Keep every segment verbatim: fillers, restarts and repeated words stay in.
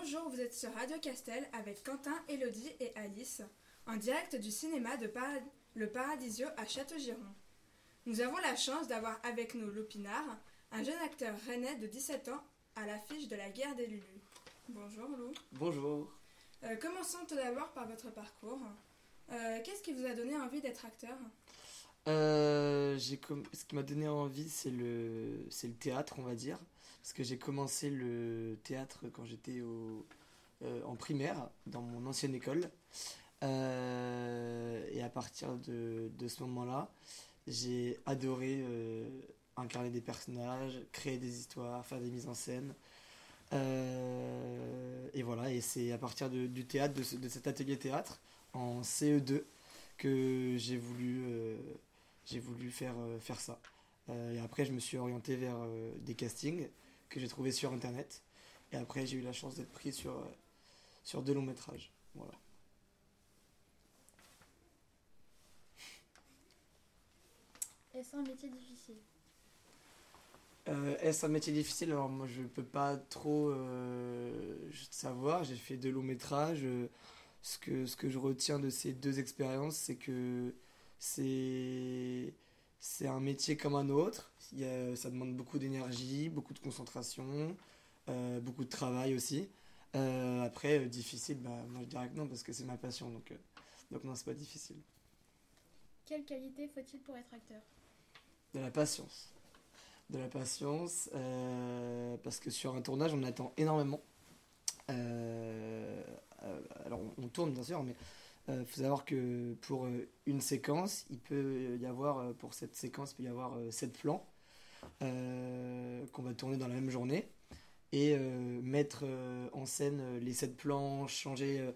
Bonjour, vous êtes sur Radio Castel avec Quentin, Elodie et Alice, en direct du cinéma de Par- Le Paradisio à Château-Giron. Nous avons la chance d'avoir avec nous Lou Pinard, un jeune acteur rennais de dix-sept ans à l'affiche de La Guerre des Lulus. Bonjour Lou. Bonjour. Euh, commençons tout d'abord par votre parcours. Euh, qu'est-ce qui vous a donné envie d'être acteur ? Euh, j'ai com- ce qui m'a donné envie, c'est le, c'est le théâtre, on va dire. Parce que j'ai commencé le théâtre quand j'étais au, euh, en primaire, dans mon ancienne école. Euh, et à partir de, de ce moment-là, j'ai adoré euh, incarner des personnages, créer des histoires, faire des mises en scène. Euh, et voilà, et c'est à partir de, du théâtre, de, ce, de cet atelier théâtre, en C E deux, que j'ai voulu... Euh, J'ai voulu faire, euh, faire ça. Euh, et après, je me suis orienté vers euh, des castings que j'ai trouvés sur Internet. Et après, j'ai eu la chance d'être pris sur, euh, sur deux longs métrages. Voilà. Est-ce un métier difficile ? euh, Est-ce un métier difficile ? Alors, moi, je ne peux pas trop euh, savoir. J'ai fait deux longs métrages. Ce que, ce que je retiens de ces deux expériences, c'est que... C'est, c'est un métier comme un autre. Il y a, ça demande beaucoup d'énergie, beaucoup de concentration, euh, beaucoup de travail aussi. Euh, après, euh, difficile, bah, moi je dirais que non, parce que c'est ma passion, donc, euh, donc non, c'est pas difficile. Quelle qualité faut-il pour être acteur ? De la patience. De la patience, euh, parce que sur un tournage, on attend énormément. Euh, alors, on, on tourne, bien sûr, mais... Il euh, faut savoir que pour euh, une séquence, il peut y avoir, euh, pour cette séquence, il peut y avoir euh, sept plans euh, qu'on va tourner dans la même journée et euh, mettre euh, en scène euh, les sept plans, changer, euh,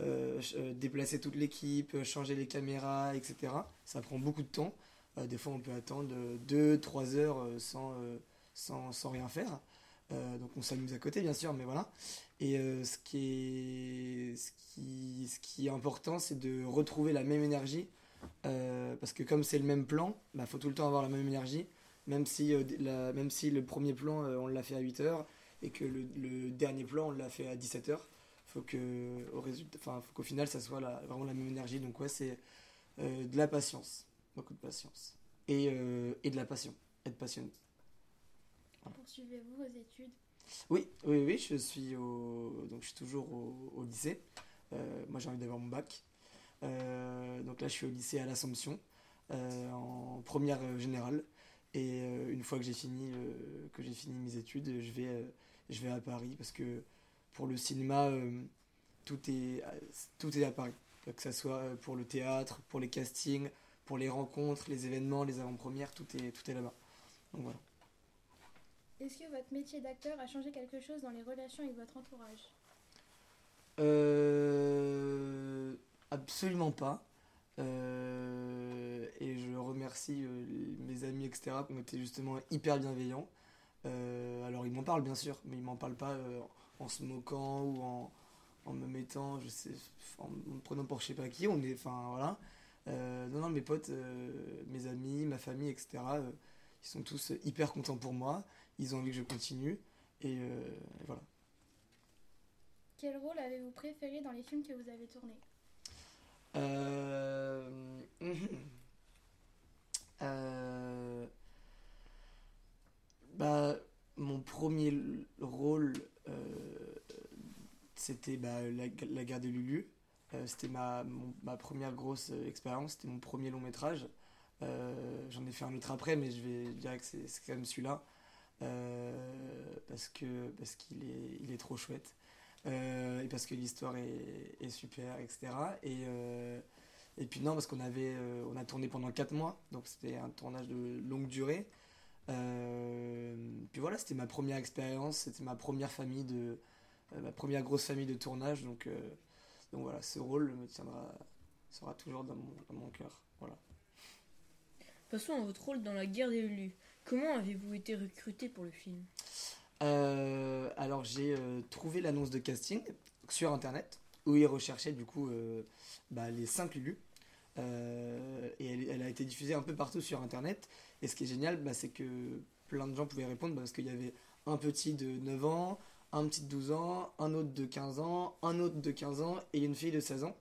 euh, ch- euh, déplacer toute l'équipe, changer les caméras, et cetera. Ça prend beaucoup de temps. Euh, des fois, on peut attendre deux à trois euh, heures euh, sans, euh, sans, sans rien faire. Euh, donc on s'amuse à côté bien sûr, mais voilà. Et euh, ce, qui est, ce, qui, ce qui est important, c'est de retrouver la même énergie, euh, parce que comme c'est le même plan, bah, faut tout le temps avoir la même énergie, même si, euh, la, même si le premier plan euh, on l'a fait à huit heures et que le, le dernier plan on l'a fait à dix-sept heures, faut que, au résultat, faut qu'au final ça soit la, vraiment la même énergie. Donc ouais, c'est euh, de la patience, beaucoup de patience et, euh, et de la passion, être passionné. Poursuivez-vous vos études ? Oui, oui, oui, je suis au, donc je suis toujours au, au lycée. Euh, moi, j'ai envie d'avoir mon bac. Euh, donc là, je suis au lycée à l'Assomption, euh, en première euh, générale. Et euh, une fois que j'ai fini, euh, que j'ai fini mes études, je vais, euh, je vais à Paris parce que pour le cinéma, euh, tout est, tout est à Paris. Que ça soit pour le théâtre, pour les castings, pour les rencontres, les événements, les avant-premières, tout est, tout est là-bas. Donc voilà. Est-ce que votre métier d'acteur a changé quelque chose dans les relations avec votre entourage ? Euh, absolument pas. Euh, et je remercie euh, mes amis, et cetera, qui ont été justement hyper bienveillants. Euh, alors ils m'en parlent bien sûr, mais ils m'en parlent pas euh, en se moquant ou en, en me mettant, je sais, en me prenant pour je sais pas qui. On est, enfin voilà. Euh, non non, mes potes, euh, mes amis, ma famille, et cetera. Euh, Ils sont tous hyper contents pour moi, ils ont envie que je continue, et, euh, et voilà. Quel rôle avez-vous préféré dans les films que vous avez tournés ? euh, euh, bah, Mon premier rôle, euh, c'était bah, la, la Guerre des Lulus. Euh, c'était ma, mon, ma première grosse expérience, c'était mon premier long métrage. Euh, j'en ai fait un autre après, mais je vais dire que c'est, c'est quand même celui-là euh, parce que parce qu'il est il est trop chouette euh, et parce que l'histoire est, est super, et cetera. Et euh, et puis non, parce qu'on avait euh, on a tourné pendant quatre mois, donc c'était un tournage de longue durée. Euh, puis voilà, c'était ma première expérience, c'était ma première famille de euh, ma première grosse famille de tournage, donc euh, donc voilà, ce rôle me tiendra sera toujours dans mon dans mon cœur, voilà. Passons à votre rôle dans La Guerre des Lulus. Comment avez-vous été recruté pour le film ? euh, Alors j'ai euh, trouvé l'annonce de casting sur Internet où ils recherchaient du coup euh, bah, les cinq Lulus. Euh, et elle, elle a été diffusée un peu partout sur Internet. Et ce qui est génial, bah, c'est que plein de gens pouvaient répondre bah, parce qu'il y avait un petit de neuf ans, un petit de douze ans, un autre de quinze ans, un autre de quinze ans et une fille de seize ans.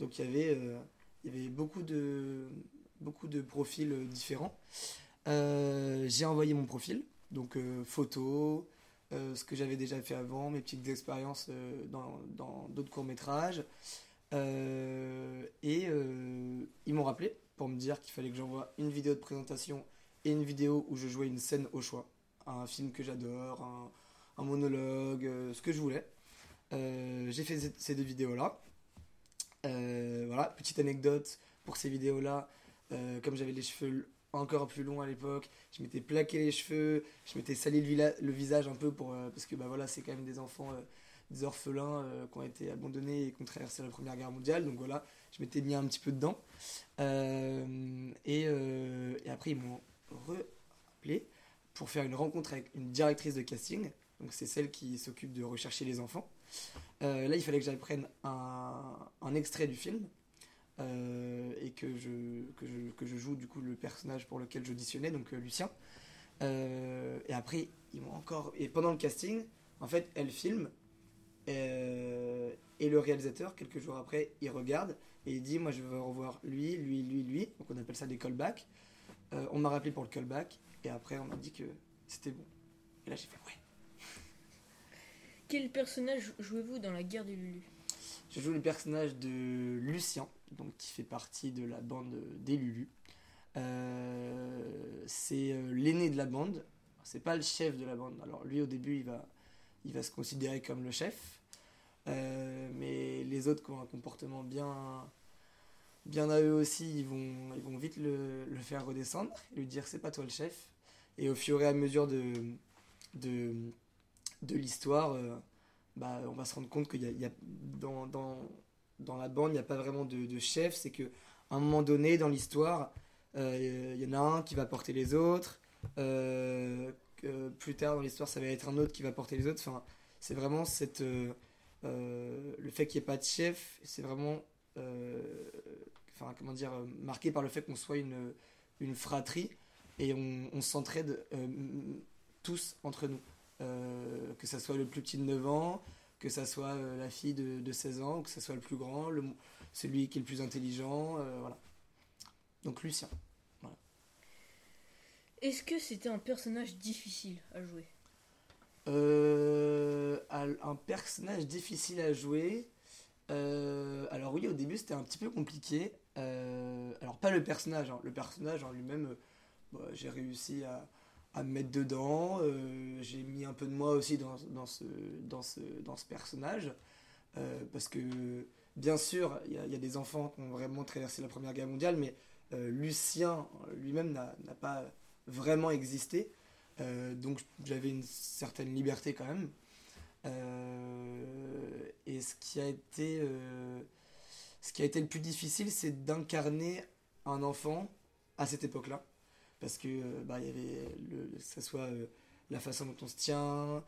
Donc il y avait, euh, il y avait beaucoup, de, beaucoup de profils différents. Euh, j'ai envoyé mon profil, donc euh, photos, euh, ce que j'avais déjà fait avant, mes petites expériences euh, dans, dans d'autres courts-métrages. Euh, et euh, ils m'ont rappelé pour me dire qu'il fallait que j'envoie une vidéo de présentation et une vidéo où je jouais une scène au choix, un film que j'adore, un, un monologue, euh, ce que je voulais. Euh, j'ai fait ces deux vidéos-là. Euh, voilà, petite anecdote pour ces vidéos-là, euh, comme j'avais les cheveux encore plus longs à l'époque, je m'étais plaqué les cheveux, je m'étais sali le, vila- le visage un peu pour, euh, parce que bah, voilà, c'est quand même des enfants... Euh, des orphelins euh, qui ont été abandonnés et qui ont traversé la Première Guerre mondiale. Donc voilà, je m'étais mis un petit peu dedans. Euh, et, euh, et après, ils m'ont rappelé pour faire une rencontre avec une directrice de casting. Donc c'est celle qui s'occupe de rechercher les enfants. Euh, là, il fallait que j'apprenne un, un extrait du film euh, et que je, que, je, que je joue du coup le personnage pour lequel j'auditionnais, donc euh, Lucien. Euh, et après, ils m'ont encore... Et pendant le casting, en fait, elle filme. Euh, et le réalisateur, quelques jours après, il regarde et il dit: moi je veux revoir lui, lui, lui, lui. Donc on appelle ça des callbacks. Euh, on m'a rappelé pour le callback et après on m'a dit que c'était bon. Et là j'ai fait ouais. Quel personnage jouez-vous dans La Guerre des Lulus ? Je joue le personnage de Lucien, donc qui fait partie de la bande des Lulus. Euh, c'est l'aîné de la bande, c'est pas le chef de la bande. Alors lui au début il va. Il va se considérer comme le chef, euh, mais les autres qui ont un comportement bien, bien à eux aussi, ils vont, ils vont vite le, le faire redescendre et lui dire c'est pas toi le chef. Et au fur et à mesure de, de, de l'histoire, euh, bah, on va se rendre compte qu'il y a, il y a dans, dans, dans la bande, il n'y a pas vraiment de, de chef. C'est qu'à un moment donné dans l'histoire, euh, il y en a un qui va porter les autres. Euh, Euh, plus tard dans l'histoire ça va être un autre qui va porter les autres, enfin, c'est vraiment cette, euh, euh, le fait qu'il n'y ait pas de chef, c'est vraiment euh, enfin, comment dire, marqué par le fait qu'on soit une, une fratrie et on, on s'entraide euh, tous entre nous, euh, que ça soit le plus petit de neuf ans, que ça soit euh, la fille de, de seize ans, ou que ça soit le plus grand, le, celui qui est le plus intelligent, euh, voilà. Donc Lucien. Est-ce que c'était un personnage difficile à jouer ? euh, Un personnage difficile à jouer. Euh, alors oui, au début, c'était un petit peu compliqué. Euh, alors pas le personnage. Hein. Le personnage en lui-même, bah, j'ai réussi à, à me mettre dedans. Euh, j'ai mis un peu de moi aussi dans, dans, ce, dans, ce, dans ce personnage. Euh, parce que, bien sûr, il y, y a des enfants qui ont vraiment traversé la Première Guerre mondiale, mais euh, Lucien lui-même n'a, n'a pas... vraiment exister, euh, donc j'avais une certaine liberté quand même, euh, et ce qui a été euh, ce qui a été le plus difficile, c'est d'incarner un enfant à cette époque là parce que euh, bah, y avait le, que ça soit euh, la façon dont on se tient,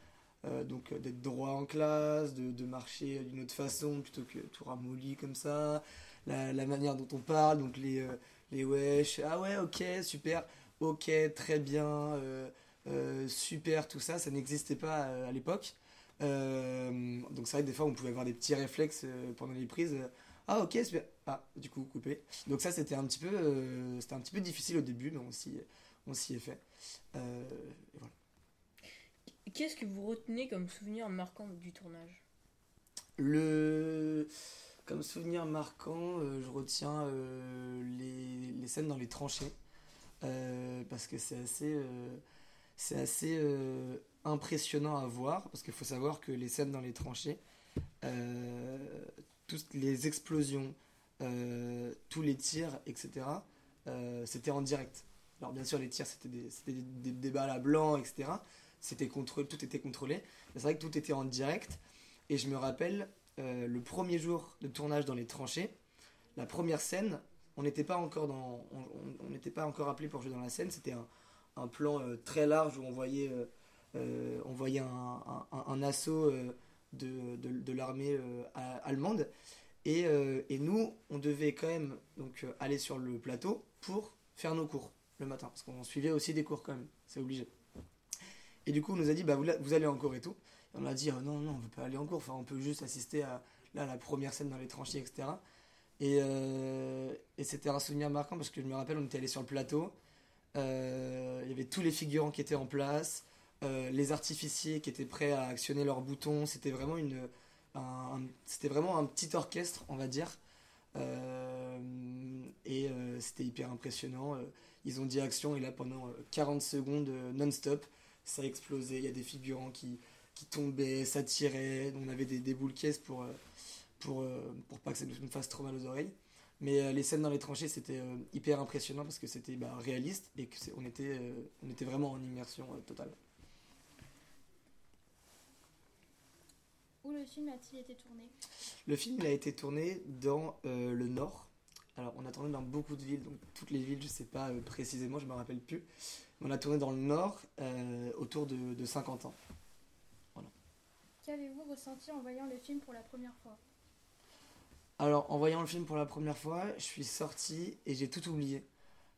euh, donc euh, d'être droit en classe, de, de marcher d'une autre façon plutôt que tout ramolli comme ça, la, la manière dont on parle, donc les, euh, les wesh, ah ouais ok super, ok, très bien, euh, euh, super, tout ça, ça n'existait pas euh, à l'époque. Euh, donc c'est vrai que des fois, on pouvait avoir des petits réflexes euh, pendant les prises. Euh, ah, ok, super. Ah, du coup, coupé. Donc ça, c'était un petit peu, euh, c'était un petit peu difficile au début, mais on s'y, on s'y est fait. Euh, et voilà. Qu'est-ce que vous retenez comme souvenir marquant du tournage ? Le... Comme souvenir marquant, euh, je retiens euh, les, les scènes dans les tranchées. Euh, parce que c'est assez, euh, c'est assez euh, impressionnant à voir, parce qu'il faut savoir que les scènes dans les tranchées, euh, toutes les explosions, euh, tous les tirs, et cetera, euh, c'était en direct. Alors bien sûr, les tirs, c'était des, c'était des, des balles à blanc, et cetera. C'était contrôlé, tout était contrôlé. Mais c'est vrai que tout était en direct. Et je me rappelle, euh, le premier jour de tournage dans les tranchées, la première scène... On n'était pas encore dans, on n'était pas encore appelé pour jouer dans la scène. C'était un, un plan euh, très large où on voyait, euh, euh, on voyait un, un, un assaut euh, de, de, de l'armée euh, à, allemande. Et, euh, et nous, on devait quand même donc euh, aller sur le plateau pour faire nos cours le matin, parce qu'on suivait aussi des cours quand même, c'est obligé. Et du coup, on nous a dit, bah, vous, vous allez en cours et tout. Et on a dit, oh, non, non, on ne veut pas aller en cours. Enfin, on peut juste assister à, là, à la première scène dans les tranchées, et cetera. Et, euh, et c'était un souvenir marquant parce que je me rappelle, on était allé sur le plateau. Euh, il y avait tous les figurants qui étaient en place. Euh, les artificiers qui étaient prêts à actionner leurs boutons. C'était vraiment, une, un, un, c'était vraiment un petit orchestre, on va dire. Euh, et euh, c'était hyper impressionnant. Ils ont dit action et là, pendant quarante secondes non-stop, ça a explosé. Il y a des figurants qui, qui tombaient, ça tirait. On avait des, des boules-caisses pour, pour, pour pas que ça nous fasse trop mal aux oreilles. Mais euh, les scènes dans les tranchées, c'était euh, hyper impressionnant parce que c'était bah, réaliste et qu'on était, euh, on était vraiment en immersion euh, totale. Où le film a-t-il été tourné ? Le film il a été tourné dans euh, le Nord. Alors, on a tourné dans beaucoup de villes, donc toutes les villes, je ne sais pas euh, précisément, je ne me rappelle plus. Mais on a tourné dans le Nord, euh, autour de, de Saint-Quentin. Voilà. Qu'avez-vous ressenti en voyant le film pour la première fois ? Alors, en voyant le film pour la première fois, je suis sorti et j'ai tout oublié.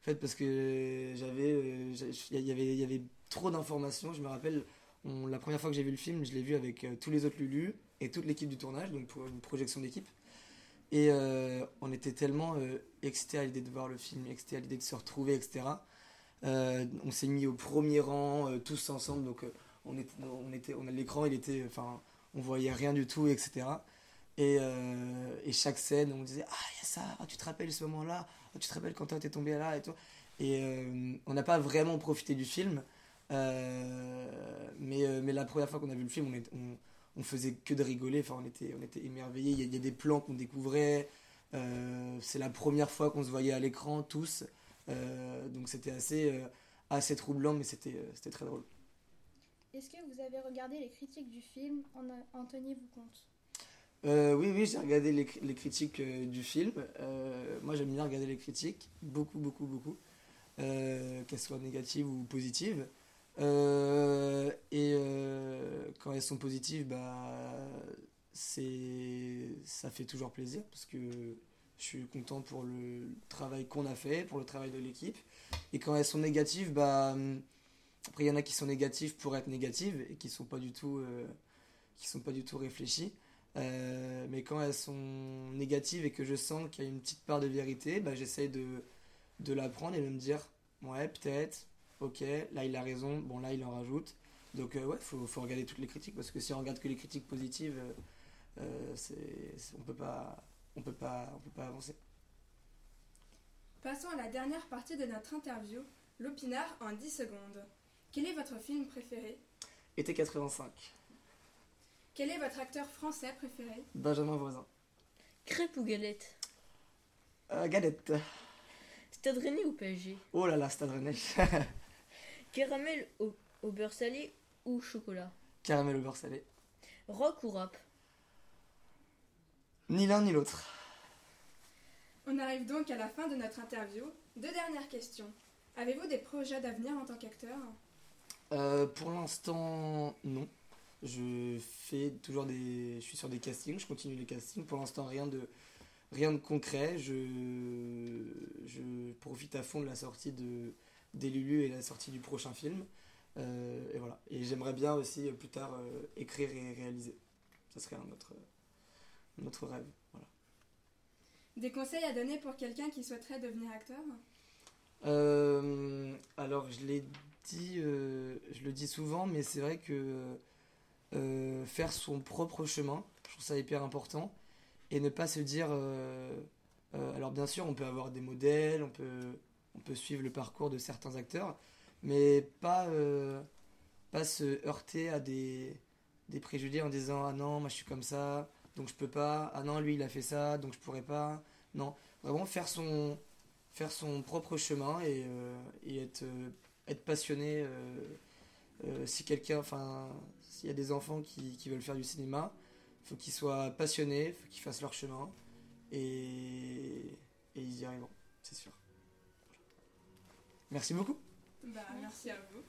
En fait, parce que j'avais, euh, y avait, y avait trop d'informations, je me rappelle... On, la première fois que j'ai vu le film, je l'ai vu avec euh, tous les autres Lulu et toute l'équipe du tournage, donc pour une projection d'équipe. Et euh, on était tellement euh, excités à l'idée de voir le film, excités à l'idée de se retrouver, et cetera. Euh, on s'est mis au premier rang, euh, tous ensemble, donc euh, on était, on était, on a l'écran, il était, enfin, on voyait rien du tout, et cetera. Et, euh, et chaque scène, on disait « Ah, il y a ça, ah, tu te rappelles ce moment-là, ah, tu te rappelles quand t'es tombé là ?» et tout. Et euh, on n'a pas vraiment profité du film. Euh, mais, mais la première fois qu'on a vu le film, on, est, on, on faisait que de rigoler, enfin, on, était, on était émerveillés. Il y, a, il y a des plans qu'on découvrait, euh, c'est la première fois qu'on se voyait à l'écran tous, euh, donc c'était assez, euh, assez troublant, mais c'était, euh, c'était très drôle. Est-ce que vous avez regardé les critiques du film, en, en teniez-vous compte ? euh, Oui, oui, j'ai regardé les, les critiques euh, du film, euh, moi j'aime bien regarder les critiques, beaucoup, beaucoup, beaucoup, euh, qu'elles soient négatives ou positives. Euh, et euh, quand elles sont positives, bah, c'est, ça fait toujours plaisir parce que je suis content pour le travail qu'on a fait, pour le travail de l'équipe. Et quand elles sont négatives, bah, après il y en a qui sont négatives pour être négatives et qui sont pas du tout, euh, qui sont pas du tout réfléchies. Euh, mais quand elles sont négatives et que je sens qu'il y a une petite part de vérité, bah, j'essaye de, de la prendre et de me dire ouais peut-être. Ok, là il a raison, bon là il en rajoute. Donc euh, ouais, il faut, faut regarder toutes les critiques parce que si on regarde que les critiques positives, euh, euh, c'est, c'est, on peut pas, on peut pas, on peut pas avancer. Passons à la dernière partie de notre interview, Lou Pinard en dix secondes. Quel est votre film préféré ? Été quatre-vingt-cinq. Quel est votre acteur français préféré ? Benjamin Voisin. Crêpe ou galette ? euh, Galette. Stade Rennais ou P S G ? Oh là là, Stade Rennais. Caramel au, au beurre salé ou chocolat ? Caramel au beurre salé. Rock ou rap ? Ni l'un ni l'autre. On arrive donc à la fin de notre interview. Deux dernières questions. Avez-vous des projets d'avenir en tant qu'acteur ? euh, Pour l'instant, non. Je fais toujours des... Je suis sur des castings, je continue les castings. Pour l'instant, rien de... Rien de concret, je, je profite à fond de la sortie de, des Lulu et la sortie du prochain film. Euh, et voilà. Et j'aimerais bien aussi plus tard euh, écrire et réaliser. Ça serait un autre, un autre rêve. Voilà. Des conseils à donner pour quelqu'un qui souhaiterait devenir acteur ? euh, Alors je l'ai dit, euh, je le dis souvent, mais c'est vrai que euh, faire son propre chemin, je trouve ça hyper important. Et ne pas se dire... Euh, euh, alors bien sûr, on peut avoir des modèles, on peut, on peut suivre le parcours de certains acteurs, mais pas, euh, pas se heurter à des, des préjugés en disant « Ah non, moi je suis comme ça, donc je peux pas. Ah non, lui il a fait ça, donc je pourrais pas. » Non, vraiment faire son, faire son propre chemin et, euh, et être, euh, être passionné. Euh, euh, si quelqu'un, enfin, s'il y a des enfants qui, qui veulent faire du cinéma, il faut qu'ils soient passionnés, il faut qu'ils fassent leur chemin et, et ils y arriveront, c'est sûr. Voilà. Merci beaucoup. Bah, merci à vous.